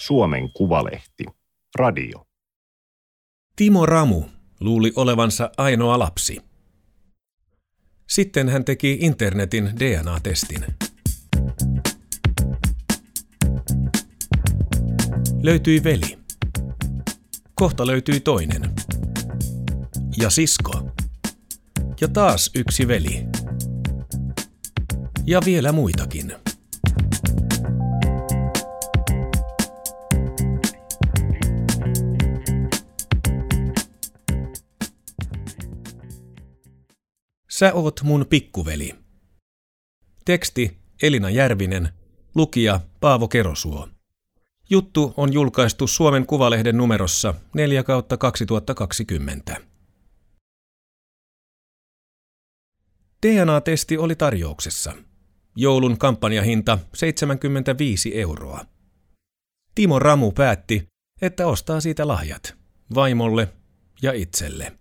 Suomen Kuvalehti. Radio. Timo Ramu luuli olevansa ainoa lapsi. Sitten hän teki internetin DNA-testin. Löytyi veli. Kohta löytyi toinen. Ja sisko. Ja taas yksi veli. Ja vielä muitakin. Sä oot mun pikkuveli. Teksti Elina Järvinen, lukija Paavo Kerosuo. Juttu on julkaistu Suomen Kuvalehden numerossa 4/2020. DNA-testi oli tarjouksessa. Joulun kampanjahinta 75 €. Timo Ramu päätti, että ostaa siitä lahjat vaimolle ja itselle.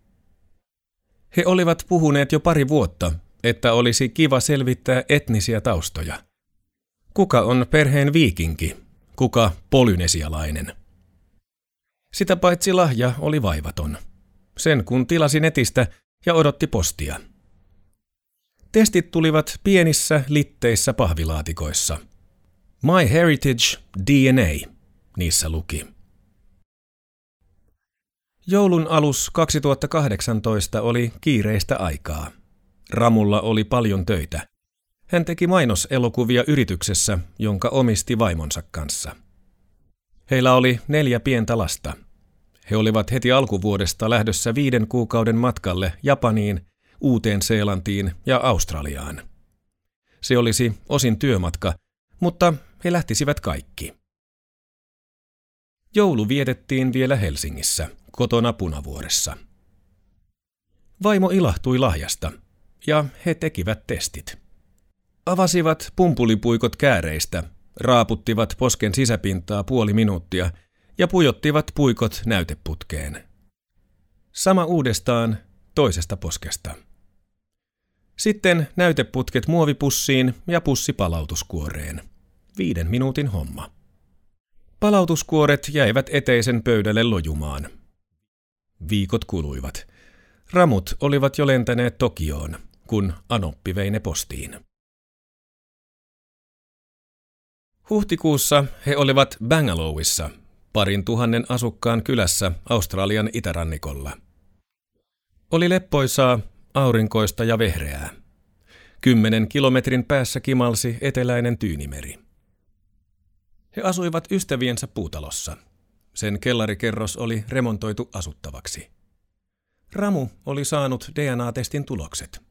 He olivat puhuneet jo pari vuotta, että olisi kiva selvittää etnisiä taustoja. Kuka on perheen viikinki, kuka polynesialainen? Sitä paitsi lahja oli vaivaton. Sen kun tilasi netistä ja odotti postia. Testit tulivat pienissä litteissä pahvilaatikoissa. My Heritage DNA, niissä luki. Joulun alus 2018 oli kiireistä aikaa. Ramulla oli paljon töitä. Hän teki mainoselokuvia yrityksessä, jonka omisti vaimonsa kanssa. Heillä oli 4 pientä lasta. He olivat heti alkuvuodesta lähdössä 5 kuukauden matkalle Japaniin, Uuteen-Seelantiin ja Australiaan. Se olisi osin työmatka, mutta he lähtisivät kaikki. Joulu vietettiin vielä Helsingissä, kotona Punavuoressa. Vaimo ilahtui lahjasta, ja he tekivät testit. Avasivat pumpulipuikot kääreistä, raaputtivat posken sisäpintaa puoli minuuttia ja pujottivat puikot näyteputkeen. Sama uudestaan toisesta poskesta. Sitten näyteputket muovipussiin ja pussi palautuskuoreen. 5 minuutin homma. Palautuskuoret jäivät eteisen pöydälle lojumaan. Viikot kuluivat. Ramut olivat jo lentäneet Tokioon, kun Anoppi vei ne postiin. Huhtikuussa he olivat Bangalowissa, 2 000 asukkaan kylässä Australian itärannikolla. Oli leppoisaa, aurinkoista ja vehreää. 10 kilometrin päässä kimalsi eteläinen Tyynimeri. He asuivat ystäviensä puutalossa. Sen kellarikerros oli remontoitu asuttavaksi. Ramu oli saanut DNA-testin tulokset.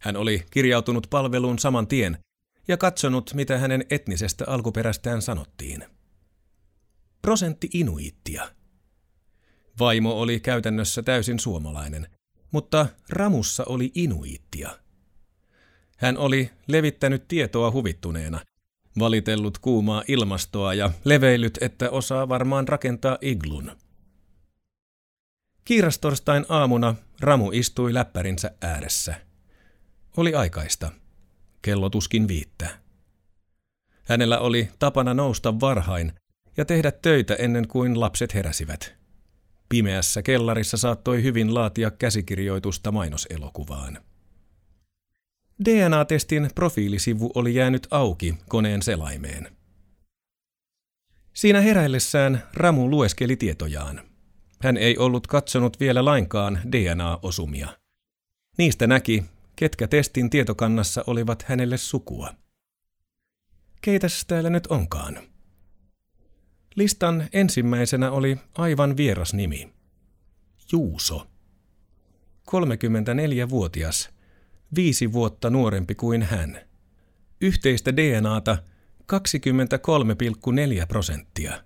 Hän oli kirjautunut palveluun saman tien ja katsonut, mitä hänen etnisestä alkuperästään sanottiin. 1% inuiittia. Vaimo oli käytännössä täysin suomalainen, mutta Ramussa oli inuiittia. Hän oli levittänyt tietoa huvittuneena, valitellut kuumaa ilmastoa ja leveillyt, että osaa varmaan rakentaa iglun. Kiirastorstain aamuna Ramu istui läppärinsä ääressä. Oli aikaista. Kello tuskin 5. Hänellä oli tapana nousta varhain ja tehdä töitä ennen kuin lapset heräsivät. Pimeässä kellarissa saattoi hyvin laatia käsikirjoitusta mainoselokuvaan. DNA-testin profiilisivu oli jäänyt auki koneen selaimeen. Siinä heräillessään Ramu lueskeli tietojaan. Hän ei ollut katsonut vielä lainkaan DNA-osumia. Niistä näki, ketkä testin tietokannassa olivat hänelle sukua. Keitäs täällä nyt onkaan? Listan ensimmäisenä oli aivan vieras nimi. Juuso. 34-vuotias. 5 vuotta nuorempi kuin hän. Yhteistä DNAta 23,4%.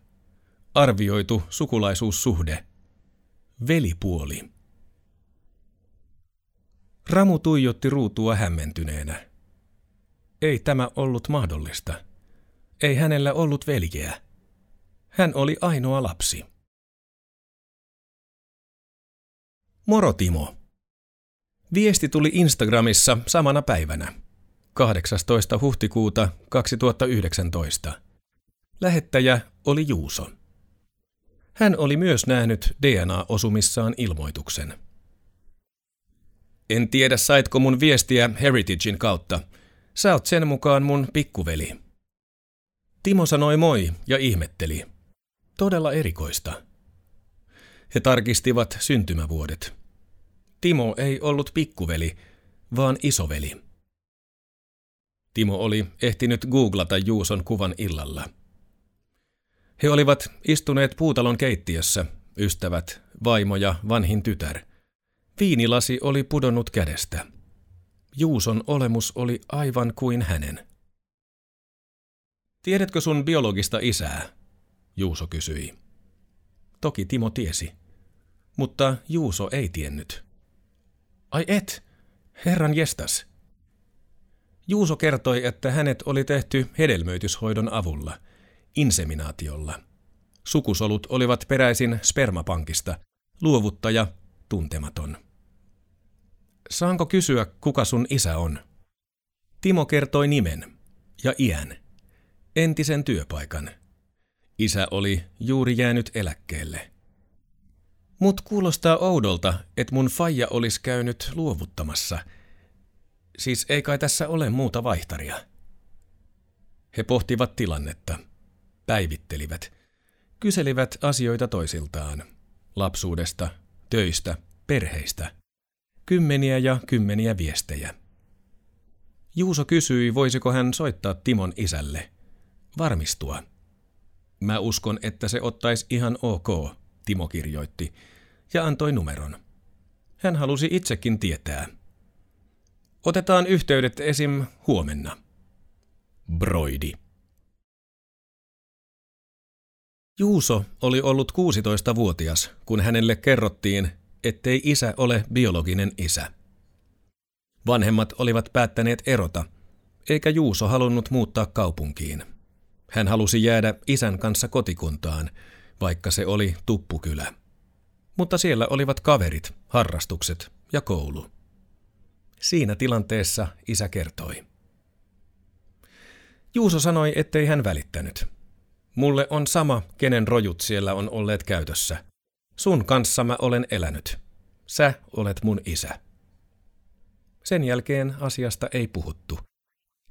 Arvioitu sukulaisuussuhde. Velipuoli. Ramu tuijotti ruutua hämmentyneenä. Ei tämä ollut mahdollista. Ei hänellä ollut veljeä. Hän oli ainoa lapsi. Moro Timo. Viesti tuli Instagramissa samana päivänä, 18. huhtikuuta 2019. Lähettäjä oli Juuso. Hän oli myös nähnyt DNA-osumissaan ilmoituksen. En tiedä, saitko mun viestiä Heritagen kautta. Sä oot sen mukaan mun pikkuveli. Timo sanoi moi ja ihmetteli. Todella erikoista. He tarkistivat syntymävuodet. Timo ei ollut pikkuveli, vaan isoveli. Timo oli ehtinyt googlata Juuson kuvan illalla. He olivat istuneet puutalon keittiössä, ystävät, vaimo ja vanhin tytär. Viinilasi oli pudonnut kädestä. Juuson olemus oli aivan kuin hänen. Tiedätkö sun biologista isää? Juuso kysyi. Toki Timo tiesi, mutta Juuso ei tiennyt. Ai et, herran jestas. Juuso kertoi, että hänet oli tehty hedelmöityshoidon avulla, inseminaatiolla. Sukusolut olivat peräisin spermapankista, luovuttaja tuntematon. Saanko kysyä, kuka sun isä on? Timo kertoi nimen ja iän, entisen työpaikan. Isä oli juuri jäänyt eläkkeelle. Mut kuulostaa oudolta, että mun faija olisi käynyt luovuttamassa. Siis ei kai tässä ole muuta vaihtaria. He pohtivat tilannetta, päivittelivät, kyselivät asioita toisiltaan, lapsuudesta, töistä, perheistä. Kymmeniä ja kymmeniä viestejä. Juuso kysyi, voisiko hän soittaa Timon isälle. Varmistua. Mä uskon, että se ottaisi ihan ok, Timo kirjoitti, ja antoi numeron. Hän halusi itsekin tietää. Otetaan yhteydet esim. Huomenna. Broidi. Juuso oli ollut 16-vuotias, kun hänelle kerrottiin, ettei isä ole biologinen isä. Vanhemmat olivat päättäneet erota, eikä Juuso halunnut muuttaa kaupunkiin. Hän halusi jäädä isän kanssa kotikuntaan, vaikka se oli tuppukylä. Mutta siellä olivat kaverit, harrastukset ja koulu. Siinä tilanteessa isä kertoi. Juuso sanoi, ettei hän välittänyt. Mulle on sama, kenen rojut siellä on olleet käytössä. Sun kanssa mä olen elänyt. Sä olet mun isä. Sen jälkeen asiasta ei puhuttu.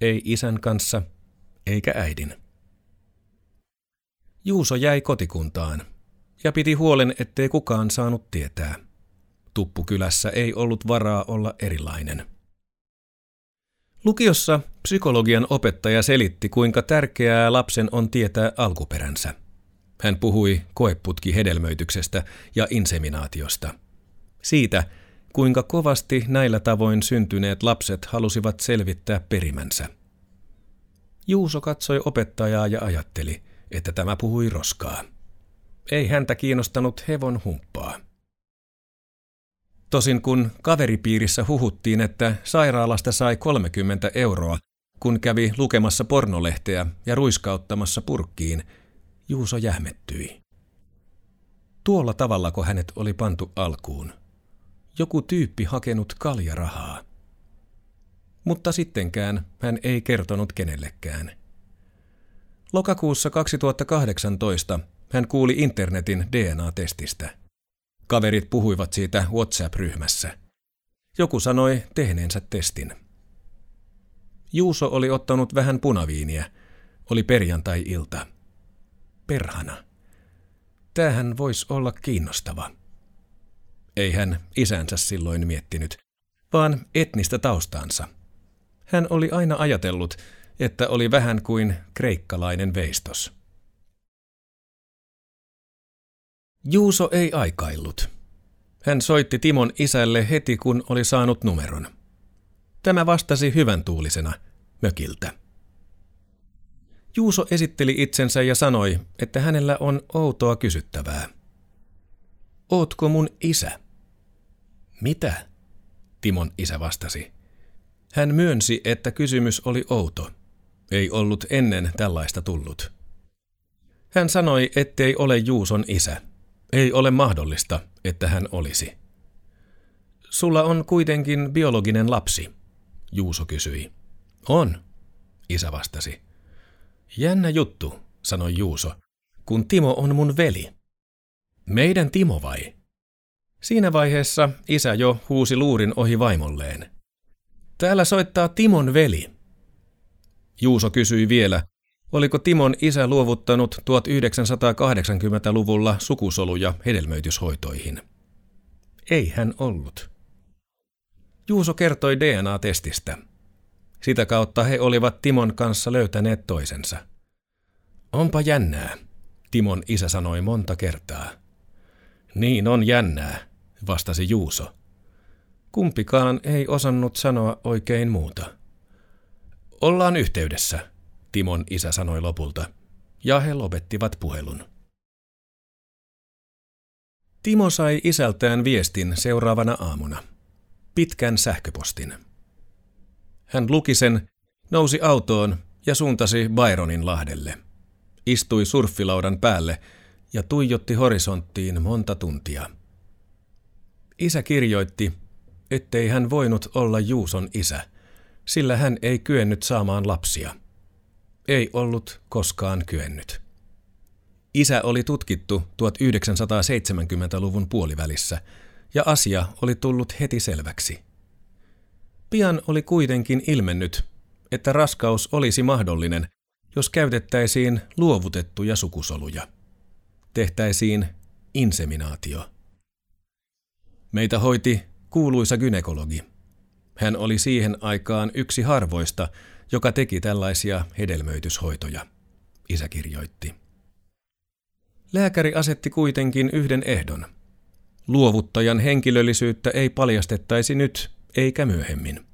Ei isän kanssa, eikä äidin. Juuso jäi kotikuntaan ja piti huolen, ettei kukaan saanut tietää. Tuppukylässä ei ollut varaa olla erilainen. Lukiossa psykologian opettaja selitti, kuinka tärkeää lapsen on tietää alkuperänsä. Hän puhui koeputkihedelmöityksestä ja inseminaatiosta. Siitä, kuinka kovasti näillä tavoin syntyneet lapset halusivat selvittää perimänsä. Juuso katsoi opettajaa ja ajatteli, että tämä puhui roskaa. Ei häntä kiinnostanut hevon humppaa. Tosin kun kaveripiirissä huhuttiin, että sairaalasta sai 30 €, kun kävi lukemassa pornolehteä ja ruiskauttamassa purkkiin, Juuso jähmettyi. Tuolla tavallako hänet oli pantu alkuun. Joku tyyppi hakenut kaljarahaa. Mutta sittenkään hän ei kertonut kenellekään. Lokakuussa 2018 hän kuuli internetin DNA-testistä. Kaverit puhuivat siitä WhatsApp-ryhmässä. Joku sanoi tehneensä testin. Juuso oli ottanut vähän punaviiniä. Oli perjantai-ilta. Perhana. Tämähän voisi olla kiinnostava. Ei hän isänsä silloin miettinyt, vaan etnistä taustaansa. Hän oli aina ajatellut, että oli vähän kuin kreikkalainen veistos. Juuso ei aikaillut. Hän soitti Timon isälle heti, kun oli saanut numeron. Tämä vastasi hyvän tuulisena mökiltä. Juuso esitteli itsensä ja sanoi, että hänellä on outoa kysyttävää. Ootko mun isä? Mitä? Timon isä vastasi. Hän myönsi, että kysymys oli outo. Ei ollut ennen tällaista tullut. Hän sanoi, ettei ole Juuson isä. Ei ole mahdollista, että hän olisi. Sulla on kuitenkin biologinen lapsi, Juuso kysyi. On, isä vastasi. Jännä juttu, sanoi Juuso, kun Timo on mun veli. Meidän Timo vai? Siinä vaiheessa isä jo huusi luurin ohi vaimolleen. Täällä soittaa Timon veli. Juuso kysyi vielä, oliko Timon isä luovuttanut 1980-luvulla sukusoluja hedelmöityshoitoihin. Ei hän ollut. Juuso kertoi DNA-testistä. Sitä kautta he olivat Timon kanssa löytäneet toisensa. Onpa jännää, Timon isä sanoi monta kertaa. Niin on jännää, vastasi Juuso. Kumpikaan ei osannut sanoa oikein muuta. Ollaan yhteydessä, Timon isä sanoi lopulta, ja he lopettivat puhelun. Timo sai isältään viestin seuraavana aamuna. Pitkän sähköpostin. Hän luki sen, nousi autoon ja suuntasi Byronin lahdelle. Istui surffilaudan päälle ja tuijotti horisonttiin monta tuntia. Isä kirjoitti, ettei hän voinut olla Juuson isä, sillä hän ei kyennyt saamaan lapsia. Ei ollut koskaan kyennyt. Isä oli tutkittu 1970-luvun puolivälissä ja asia oli tullut heti selväksi. Pian oli kuitenkin ilmennyt, että raskaus olisi mahdollinen, jos käytettäisiin luovutettuja sukusoluja. Tehtäisiin inseminaatio. Meitä hoiti kuuluisa gynekologi. Hän oli siihen aikaan yksi harvoista, joka teki tällaisia hedelmöityshoitoja, isä kirjoitti. Lääkäri asetti kuitenkin yhden ehdon. Luovuttajan henkilöllisyyttä ei paljastettaisi nyt eikä myöhemmin.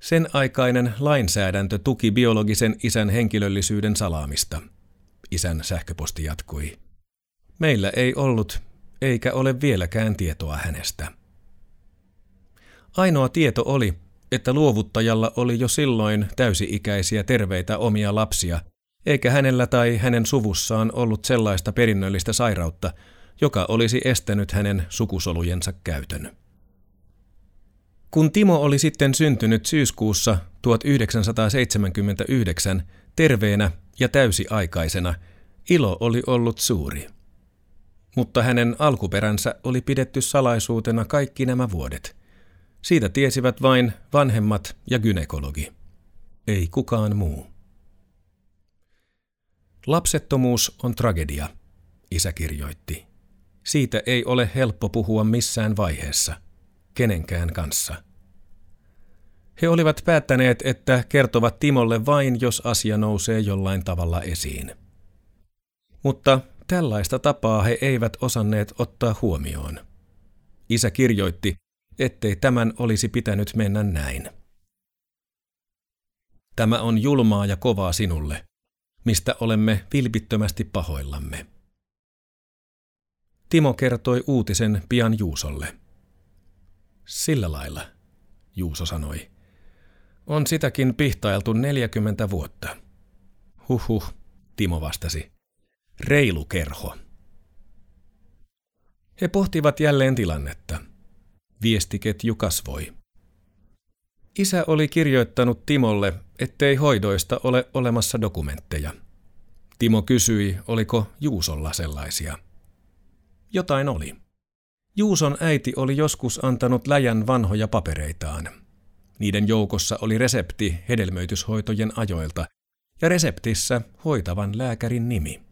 Sen aikainen lainsäädäntö tuki biologisen isän henkilöllisyyden salaamista. Isän sähköposti jatkui. Meillä ei ollut eikä ole vieläkään tietoa hänestä. Ainoa tieto oli, että luovuttajalla oli jo silloin täysi-ikäisiä terveitä omia lapsia, eikä hänellä tai hänen suvussaan ollut sellaista perinnöllistä sairautta, joka olisi estänyt hänen sukusolujensa käytön. Kun Timo oli sitten syntynyt syyskuussa 1979 terveenä ja täysiaikaisena, ilo oli ollut suuri. Mutta hänen alkuperänsä oli pidetty salaisuutena kaikki nämä vuodet. Siitä tiesivät vain vanhemmat ja gynekologi. Ei kukaan muu. Lapsettomuus on tragedia, isä kirjoitti. Siitä ei ole helppo puhua missään vaiheessa, kenenkään kanssa. He olivat päättäneet, että kertovat Timolle vain, jos asia nousee jollain tavalla esiin. Mutta tällaista tapaa he eivät osanneet ottaa huomioon. Isä kirjoitti, ettei tämän olisi pitänyt mennä näin. Tämä on julmaa ja kovaa sinulle, mistä olemme vilpittömästi pahoillamme. Timo kertoi uutisen pian Juusolle. Sillä lailla, Juuso sanoi. On sitäkin pihtailtu 40 vuotta. Huhhuh, Timo vastasi. Reilu kerho. He pohtivat jälleen tilannetta. Viestiketju kasvoi. Isä oli kirjoittanut Timolle, ettei hoidoista ole olemassa dokumentteja. Timo kysyi, oliko Juusolla sellaisia. Jotain oli. Juuson äiti oli joskus antanut läjän vanhoja papereitaan. Niiden joukossa oli resepti hedelmöityshoitojen ajoilta ja reseptissä hoitavan lääkärin nimi.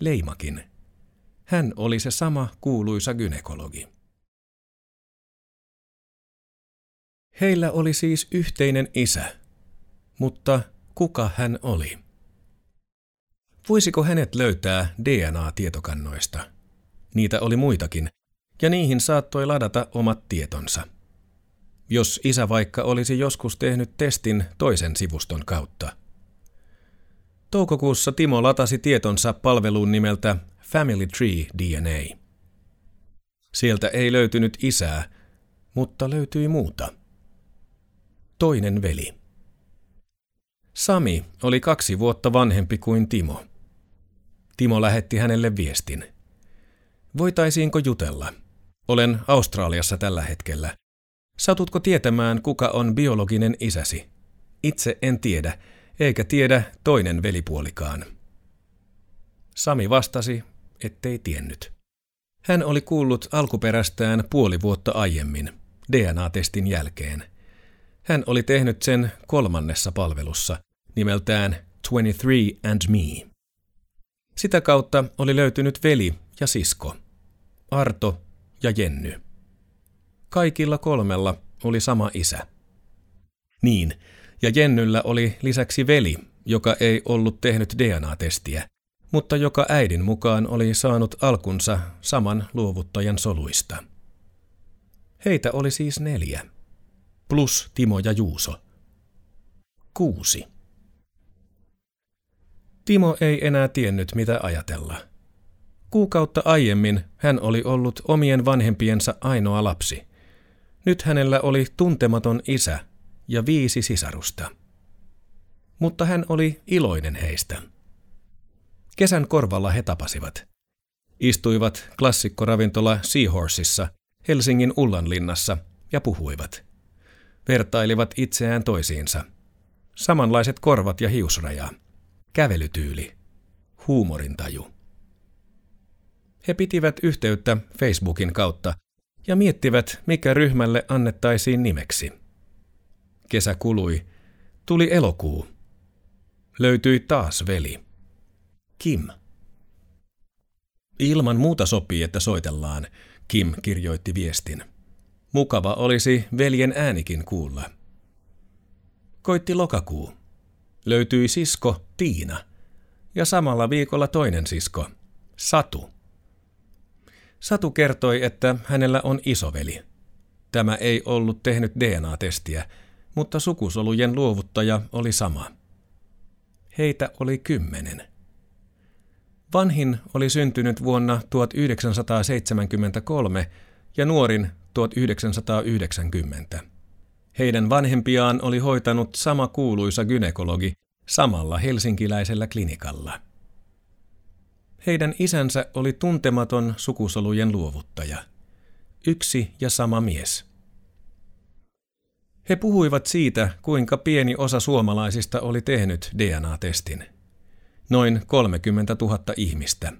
Leimakin. Hän oli se sama kuuluisa gynekologi. Heillä oli siis yhteinen isä, mutta kuka hän oli? Voisiko hänet löytää DNA-tietokannoista? Niitä oli muitakin, ja niihin saattoi ladata omat tietonsa. Jos isä vaikka olisi joskus tehnyt testin toisen sivuston kautta. Toukokuussa Timo latasi tietonsa palveluun nimeltä Family Tree DNA. Sieltä ei löytynyt isää, mutta löytyi muuta. Toinen veli. Sami oli 2 vuotta vanhempi kuin Timo. Timo lähetti hänelle viestin. Voitaisiinko jutella? Olen Australiassa tällä hetkellä. Satutko tietämään, kuka on biologinen isäsi? Itse en tiedä, eikä tiedä toinen velipuolikaan. Sami vastasi, ettei tiennyt. Hän oli kuullut alkuperästään puoli vuotta aiemmin, DNA-testin jälkeen. Hän oli tehnyt sen 3. palvelussa, nimeltään 23 and Me. Sitä kautta oli löytynyt veli ja sisko, Arto ja Jenny. Kaikilla 3 oli sama isä. Niin, ja Jennyllä oli lisäksi veli, joka ei ollut tehnyt DNA-testiä, mutta joka äidin mukaan oli saanut alkunsa saman luovuttajan soluista. Heitä oli siis 4, plus Timo ja Juuso. 6. Timo ei enää tiennyt, mitä ajatella. Kuukautta aiemmin hän oli ollut omien vanhempiensa ainoa lapsi. Nyt hänellä oli tuntematon isä ja 5 sisarusta. Mutta hän oli iloinen heistä. Kesän korvalla he tapasivat. Istuivat klassikkoravintola Seahorseissa Helsingin Ullanlinnassa ja puhuivat. Vertailivat itseään toisiinsa. Samanlaiset korvat ja hiusraja. Kävelytyyli. Huumorintaju. He pitivät yhteyttä Facebookin kautta ja miettivät, mikä ryhmälle annettaisiin nimeksi. Kesä kului. Tuli elokuu. Löytyi taas veli. Kim. Ilman muuta sopii, että soitellaan, Kim kirjoitti viestin. Mukava olisi veljen äänikin kuulla. Koitti lokakuu. Löytyi sisko Tiina ja samalla viikolla toinen sisko, Satu. Satu kertoi, että hänellä on isoveli. Tämä ei ollut tehnyt DNA-testiä, mutta sukusolujen luovuttaja oli sama. Heitä oli 10. Vanhin oli syntynyt vuonna 1973 ja nuorin 1990. Heidän vanhempiaan oli hoitanut sama kuuluisa gynekologi samalla helsinkiläisellä klinikalla. Heidän isänsä oli tuntematon sukusolujen luovuttaja. 1 ja sama mies. He puhuivat siitä, kuinka pieni osa suomalaisista oli tehnyt DNA-testin. Noin 30 000 ihmistä.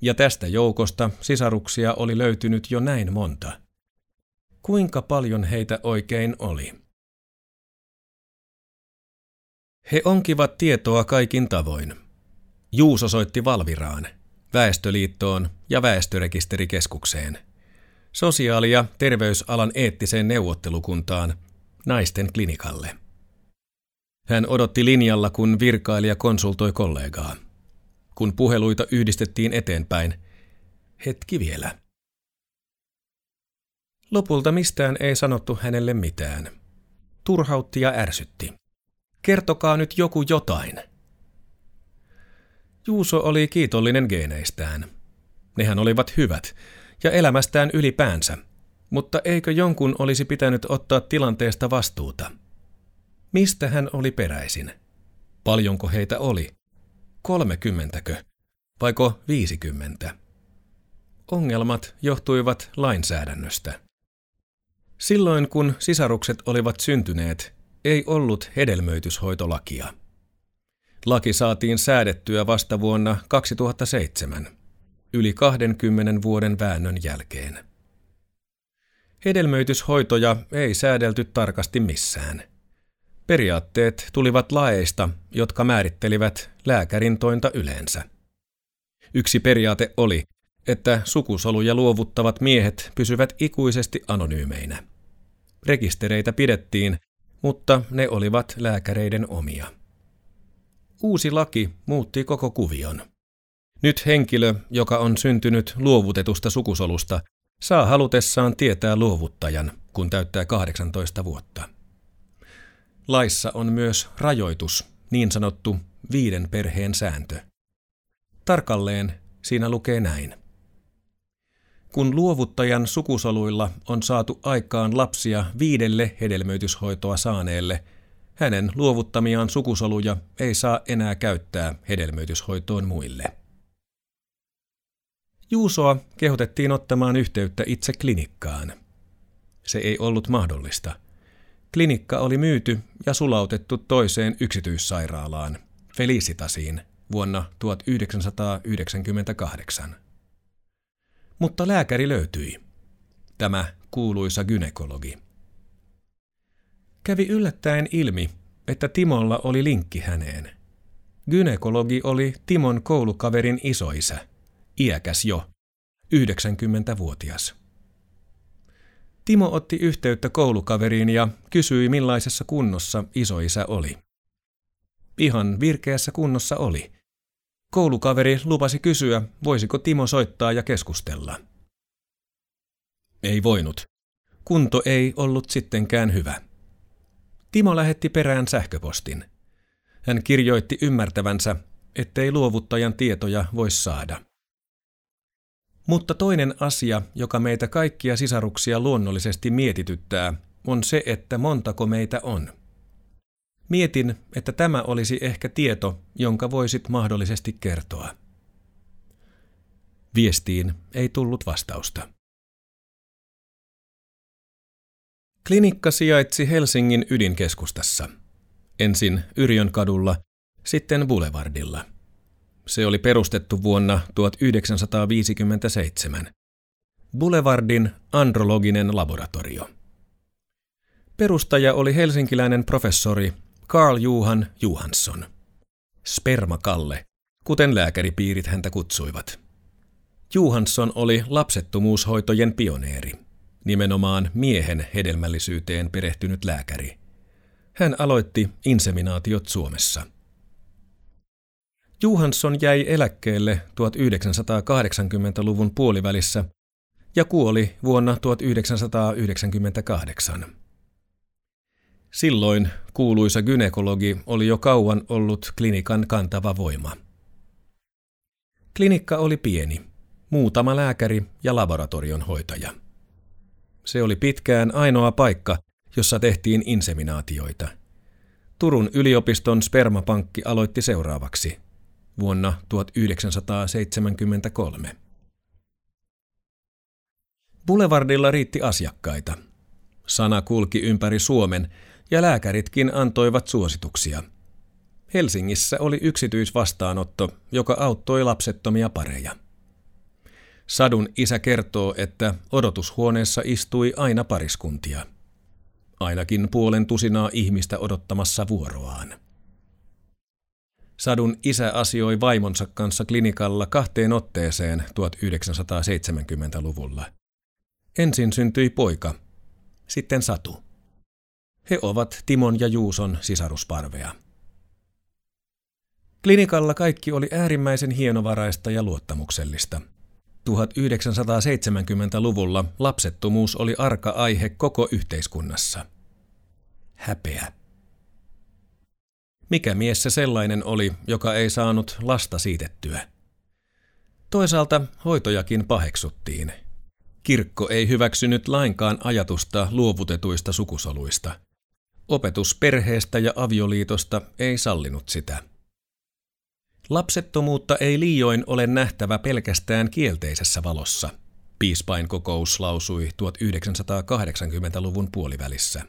Ja tästä joukosta sisaruksia oli löytynyt jo näin monta. Kuinka paljon heitä oikein oli? He onkivat tietoa kaikin tavoin. Juuso soitti Valviraan, Väestöliittoon ja Väestörekisterikeskukseen, sosiaali- ja terveysalan eettiseen neuvottelukuntaan, naisten klinikalle. Hän odotti linjalla, kun virkailija konsultoi kollegaa. Kun puheluita yhdistettiin eteenpäin, hetki vielä. Lopulta mistään ei sanottu hänelle mitään. Turhautti ja ärsytti. Kertokaa nyt joku jotain. Juuso oli kiitollinen geeneistään. Nehän olivat hyvät ja elämästään ylipäänsä, mutta eikö jonkun olisi pitänyt ottaa tilanteesta vastuuta? Mistä hän oli peräisin? Paljonko heitä oli? 30 vaiko 50? Ongelmat johtuivat lainsäädännöstä. Silloin kun sisarukset olivat syntyneet, ei ollut hedelmöityshoitolakia. Laki saatiin säädettyä vasta vuonna 2007, yli 20 vuoden väännön jälkeen. Hedelmöityshoitoja ei säädelty tarkasti missään. Periaatteet tulivat laeista, jotka määrittelivät lääkärintointa yleensä. Yksi periaate oli, että sukusoluja luovuttavat miehet pysyvät ikuisesti anonyymeinä. Rekistereitä pidettiin, mutta ne olivat lääkäreiden omia. Uusi laki muutti koko kuvion. Nyt henkilö, joka on syntynyt luovutetusta sukusolusta, saa halutessaan tietää luovuttajan, kun täyttää 18 vuotta. Laissa on myös rajoitus, niin sanottu 5 perheen sääntö. Tarkalleen siinä lukee näin. Kun luovuttajan sukusoluilla on saatu aikaan lapsia 5 hedelmöityshoitoa saaneelle, hänen luovuttamiaan sukusoluja ei saa enää käyttää hedelmöityshoitoon muille. Juusoa kehotettiin ottamaan yhteyttä itse klinikkaan. Se ei ollut mahdollista. Klinikka oli myyty ja sulautettu toiseen yksityissairaalaan, Felicitasiin, vuonna 1998. Mutta lääkäri löytyi, tämä kuuluisa gynekologi. Kävi yllättäen ilmi, että Timolla oli linkki häneen. Gynekologi oli Timon koulukaverin isoisä, iäkäs jo, 90-vuotias. Timo otti yhteyttä koulukaveriin ja kysyi, millaisessa kunnossa isoisä oli. Ihan virkeässä kunnossa oli. Koulukaveri lupasi kysyä, voisiko Timo soittaa ja keskustella. Ei voinut. Kunto ei ollut sittenkään hyvä. Timo lähetti perään sähköpostin. Hän kirjoitti ymmärtävänsä, ettei luovuttajan tietoja voi saada. Mutta toinen asia, joka meitä kaikkia sisaruksia luonnollisesti mietityttää, on se, että montako meitä on. Mietin, että tämä olisi ehkä tieto, jonka voisit mahdollisesti kertoa. Viestiin ei tullut vastausta. Klinikka sijaitsi Helsingin ydinkeskustassa. Ensin Yrjön kadulla, sitten Boulevardilla. Se oli perustettu vuonna 1957. Boulevardin androloginen laboratorio. Perustaja oli helsinkiläinen professori Carl-Juhan Johansson. Spermakalle, kuten lääkäripiirit häntä kutsuivat. Johansson oli lapsettomuushoitojen pioneeri, nimenomaan miehen hedelmällisyyteen perehtynyt lääkäri. Hän aloitti inseminaatiot Suomessa. Johansson jäi eläkkeelle 1980-luvun puolivälissä ja kuoli vuonna 1998. Silloin kuuluisa gynekologi oli jo kauan ollut klinikan kantava voima. Klinikka oli pieni, muutama lääkäri ja laboratorion hoitaja. Se oli pitkään ainoa paikka, jossa tehtiin inseminaatioita. Turun yliopiston spermapankki aloitti seuraavaksi, vuonna 1973. Boulevardilla riitti asiakkaita. Sana kulki ympäri Suomen ja lääkäritkin antoivat suosituksia. Helsingissä oli yksityisvastaanotto, joka auttoi lapsettomia pareja. Sadun isä kertoo, että odotushuoneessa istui aina pariskuntia. Ainakin puolen tusinaa ihmistä odottamassa vuoroaan. Sadun isä asioi vaimonsa kanssa klinikalla 2 otteeseen 1970-luvulla. Ensin syntyi poika, sitten Satu. He ovat Timon ja Juuson sisarusparvea. Klinikalla kaikki oli äärimmäisen hienovaraista ja luottamuksellista. 1970-luvulla lapsettomuus oli arka aihe koko yhteiskunnassa. Häpeä. Mikä mies se sellainen oli, joka ei saanut lasta siitettyä? Toisaalta hoitojakin paheksuttiin. Kirkko ei hyväksynyt lainkaan ajatusta luovutetuista sukusoluista. Opetus perheestä ja avioliitosta ei sallinut sitä. Lapsettomuutta ei liioin ole nähtävä pelkästään kielteisessä valossa, piispainkokous lausui 1980-luvun puolivälissä.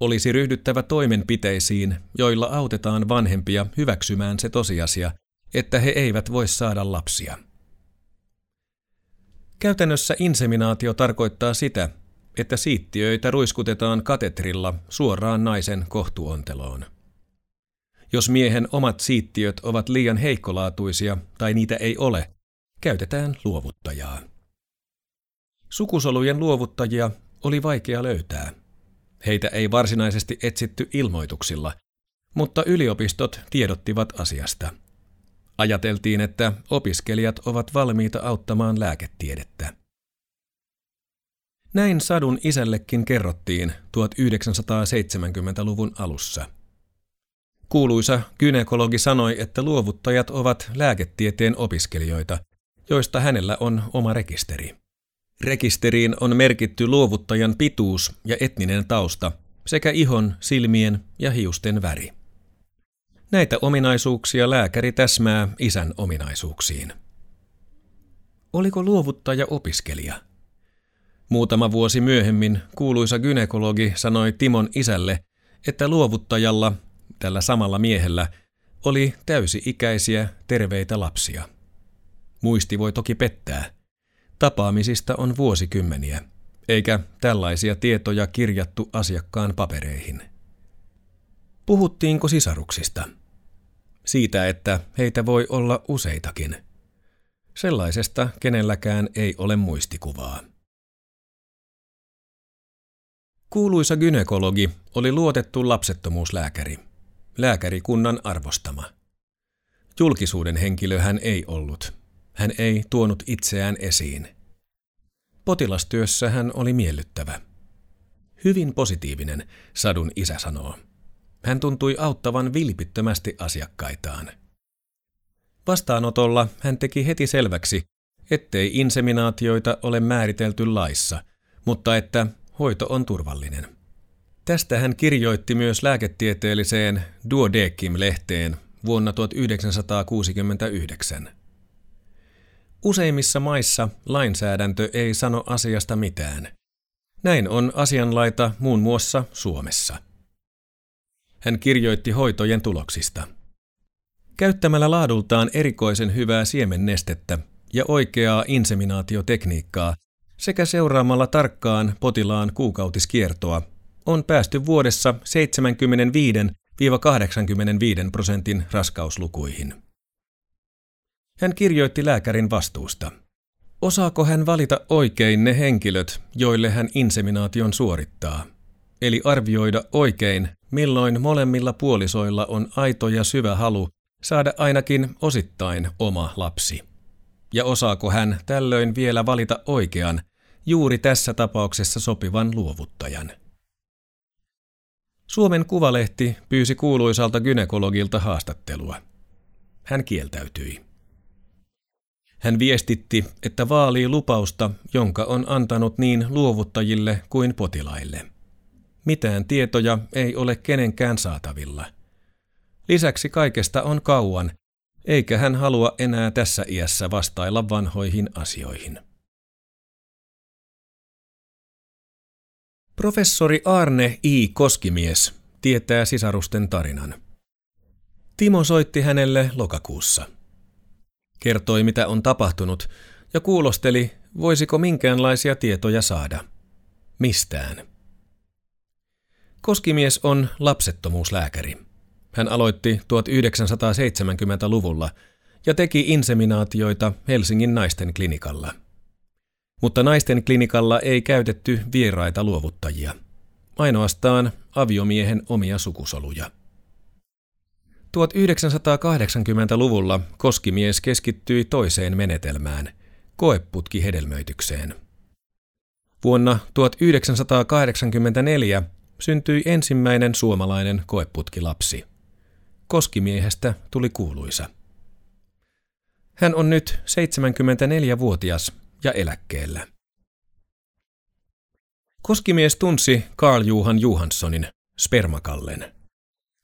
Olisi ryhdyttävä toimenpiteisiin, joilla autetaan vanhempia hyväksymään se tosiasia, että he eivät voi saada lapsia. Käytännössä inseminaatio tarkoittaa sitä, että siittiöitä ruiskutetaan katetrilla suoraan naisen kohtuonteloon. Jos miehen omat siittiöt ovat liian heikkolaatuisia tai niitä ei ole, käytetään luovuttajaa. Sukusolujen luovuttajia oli vaikea löytää. Heitä ei varsinaisesti etsitty ilmoituksilla, mutta yliopistot tiedottivat asiasta. Ajateltiin, että opiskelijat ovat valmiita auttamaan lääketiedettä. Näin Sadun isällekin kerrottiin 1970-luvun alussa. Kuuluisa gynekologi sanoi, että luovuttajat ovat lääketieteen opiskelijoita, joista hänellä on oma rekisteri. Rekisteriin on merkitty luovuttajan pituus ja etninen tausta sekä ihon, silmien ja hiusten väri. Näitä ominaisuuksia lääkäri täsmää isän ominaisuuksiin. Oliko luovuttaja opiskelija? Muutama vuosi myöhemmin kuuluisa gynekologi sanoi Timon isälle, että luovuttajalla, tällä samalla miehellä, oli täysi-ikäisiä, terveitä lapsia. Muisti voi toki pettää. Tapaamisista on vuosikymmeniä, eikä tällaisia tietoja kirjattu asiakkaan papereihin. Puhuttiinko sisaruksista? Siitä, että heitä voi olla useitakin. Sellaisesta kenelläkään ei ole muistikuvaa. Kuuluisa gynekologi oli luotettu lapsettomuuslääkäri, lääkärikunnan arvostama. Julkisuuden henkilö hän ei ollut. Hän ei tuonut itseään esiin. Potilastyössä hän oli miellyttävä. Hyvin positiivinen, sadun isä sanoo. Hän tuntui auttavan vilpittömästi asiakkaitaan. Vastaanotolla hän teki heti selväksi, ettei inseminaatioita ole määritelty laissa, mutta että hoito on turvallinen. Tästä hän kirjoitti myös lääketieteelliseen Duodecim-lehteen vuonna 1969. Useimmissa maissa lainsäädäntö ei sano asiasta mitään. Näin on asianlaita muun muassa Suomessa. Hän kirjoitti hoitojen tuloksista. Käyttämällä laadultaan erikoisen hyvää siemennestettä ja oikeaa inseminaatiotekniikkaa sekä seuraamalla tarkkaan potilaan kuukautiskiertoa on päästy vuodessa 75–85% raskauslukuihin. Hän kirjoitti lääkärin vastuusta. Osaako hän valita oikein ne henkilöt, joille hän inseminaation suorittaa? Eli arvioida oikein, milloin molemmilla puolisoilla on aito ja syvä halu saada ainakin osittain oma lapsi. Ja osaako hän tällöin vielä valita oikean, juuri tässä tapauksessa sopivan luovuttajan? Suomen Kuvalehti pyysi kuuluisalta gynekologilta haastattelua. Hän kieltäytyi. Hän viestitti, että vaalii lupausta, jonka on antanut niin luovuttajille kuin potilaille. Mitään tietoja ei ole kenenkään saatavilla. Lisäksi kaikesta on kauan, eikä hän halua enää tässä iässä vastailla vanhoihin asioihin. Professori Arne I. Koskimies tietää sisarusten tarinan. Timo soitti hänelle lokakuussa. Kertoi, mitä on tapahtunut, ja kuulosteli, voisiko minkäänlaisia tietoja saada. Mistään. Koskimies on lapsettomuuslääkäri. Hän aloitti 1970-luvulla ja teki inseminaatioita Helsingin naisten klinikalla. Mutta naisten klinikalla ei käytetty vieraita luovuttajia, ainoastaan aviomiehen omia sukusoluja. 1980-luvulla Koskimies keskittyi toiseen menetelmään, koeputkihedelmöitykseen. Vuonna 1984 syntyi ensimmäinen suomalainen koeputkilapsi. Koskimiehestä tuli kuuluisa. Hän on nyt 74-vuotias ja eläkkeellä. Koskimies tunsi Carl-Juhan Johanssonin, spermakallen.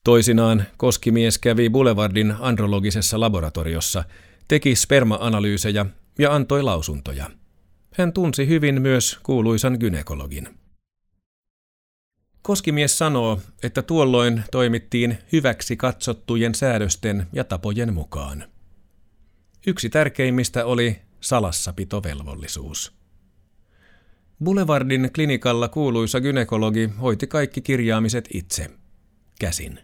Toisinaan Koskimies kävi Boulevardin andrologisessa laboratoriossa, teki sperma-analyysejä ja antoi lausuntoja. Hän tunsi hyvin myös kuuluisan gynekologin. Koskimies sanoo, että tuolloin toimittiin hyväksi katsottujen säädösten ja tapojen mukaan. Yksi tärkeimmistä oli salassapitovelvollisuus. Boulevardin klinikalla kuuluisa gynekologi hoiti kaikki kirjaamiset itse, käsin.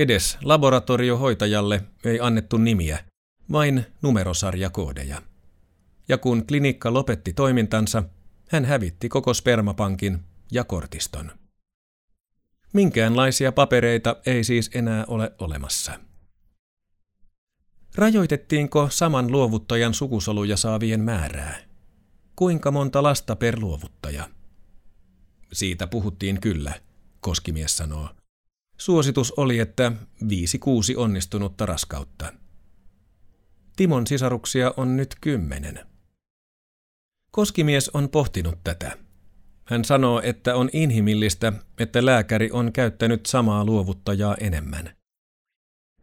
Edes laboratoriohoitajalle ei annettu nimiä, vain numerosarjakoodeja. Ja kun klinikka lopetti toimintansa, hän hävitti koko spermapankin ja kortiston. Minkäänlaisia papereita ei siis enää ole olemassa. Rajoitettiinko saman luovuttajan sukusoluja saavien määrää? Kuinka monta lasta per luovuttaja? Siitä puhuttiin kyllä, Koskimies sanoo. Suositus oli, että 5–6 onnistunutta raskautta. Timon sisaruksia on nyt 10. Koskimies on pohtinut tätä. Hän sanoo, että on inhimillistä, että lääkäri on käyttänyt samaa luovuttajaa enemmän.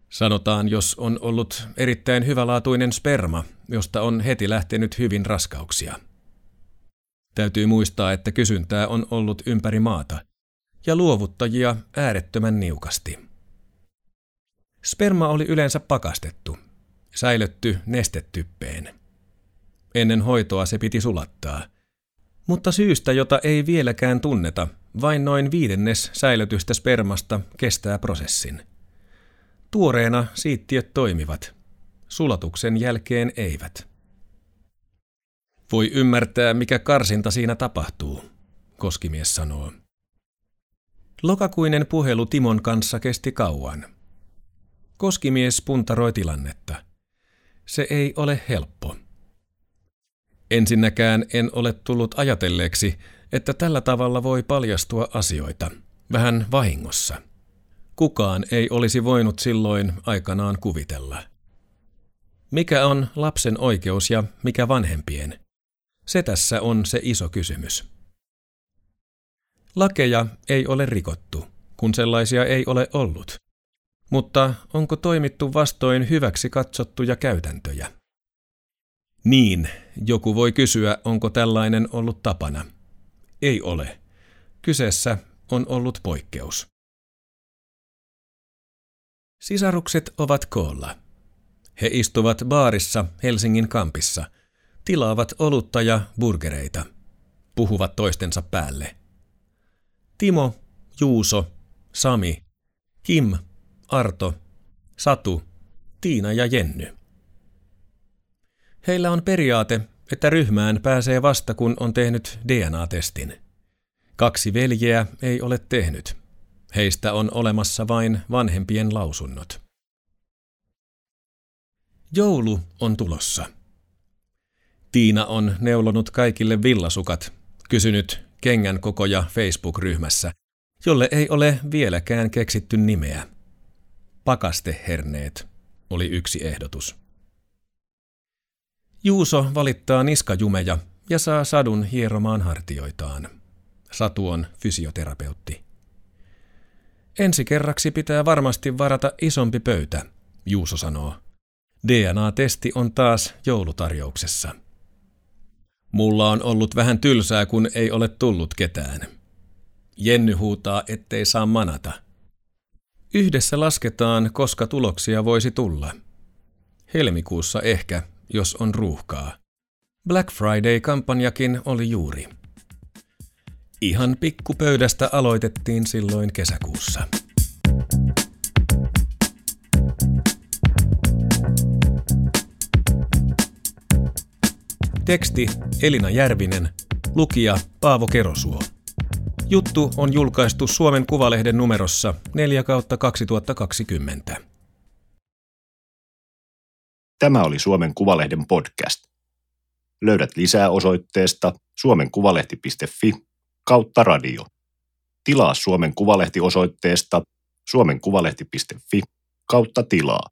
Sanotaan, jos on ollut erittäin hyvälaatuinen sperma, josta on heti lähtenyt hyvin raskauksia. Täytyy muistaa, että kysyntää on ollut ympäri maata ja luovuttajia äärettömän niukasti. Sperma oli yleensä pakastettu, säilötty nestetyppeen. Ennen hoitoa se piti sulattaa, mutta syystä, jota ei vieläkään tunneta, vain noin 1/5 säilötystä spermasta kestää prosessin. Tuoreena siittiöt toimivat, sulatuksen jälkeen eivät. Voi ymmärtää, mikä karsinta siinä tapahtuu, Koskimies sanoo. Lokakuinen puhelu Timon kanssa kesti kauan. Koskimies puntaroi tilannetta. Se ei ole helppo. Ensinnäkään en ole tullut ajatelleeksi, että tällä tavalla voi paljastua asioita, vähän vahingossa. Kukaan ei olisi voinut silloin aikanaan kuvitella. Mikä on lapsen oikeus ja mikä vanhempien? Se tässä on se iso kysymys. Lakeja ei ole rikottu, kun sellaisia ei ole ollut. Mutta onko toimittu vastoin hyväksi katsottuja käytäntöjä? Niin, joku voi kysyä, onko tällainen ollut tapana. Ei ole. Kyseessä on ollut poikkeus. Sisarukset ovat koolla. He istuvat baarissa Helsingin kampissa, tilaavat olutta ja burgereita, puhuvat toistensa päälle. Timo, Juuso, Sami, Kim, Arto, Satu, Tiina ja Jenny. Heillä on periaate, että ryhmään pääsee vasta kun on tehnyt DNA-testin. 2 veljeä ei ole tehnyt. Heistä on olemassa vain vanhempien lausunnot. Joulu on tulossa. Tiina on neulonut kaikille villasukat, kysynyt kengänkokoja Facebook-ryhmässä, jolle ei ole vieläkään keksitty nimeä. Pakasteherneet oli yksi ehdotus. Juuso valittaa niskajumeja ja saa Sadun hieromaan hartioitaan. Satu on fysioterapeutti. Ensi kerraksi pitää varmasti varata isompi pöytä, Juuso sanoo. DNA-testi on taas joulutarjouksessa. Mulla on ollut vähän tylsää, kun ei ole tullut ketään. Jenny huutaa, ettei saa manata. Yhdessä lasketaan, koska tuloksia voisi tulla. Helmikuussa ehkä, jos on ruuhkaa. Black Friday-kampanjakin oli juuri. Ihan pikkupöydästä aloitettiin silloin kesäkuussa. Teksti Elina Järvinen, lukija Paavo Kerosuo. Juttu on julkaistu Suomen Kuvalehden numerossa 4/2020. Tämä oli Suomen Kuvalehden podcast. Löydät lisää osoitteesta suomenkuvalehti.fi/radio. Tilaa Suomen Kuvalehti osoitteesta suomenkuvalehti.fi/tilaa.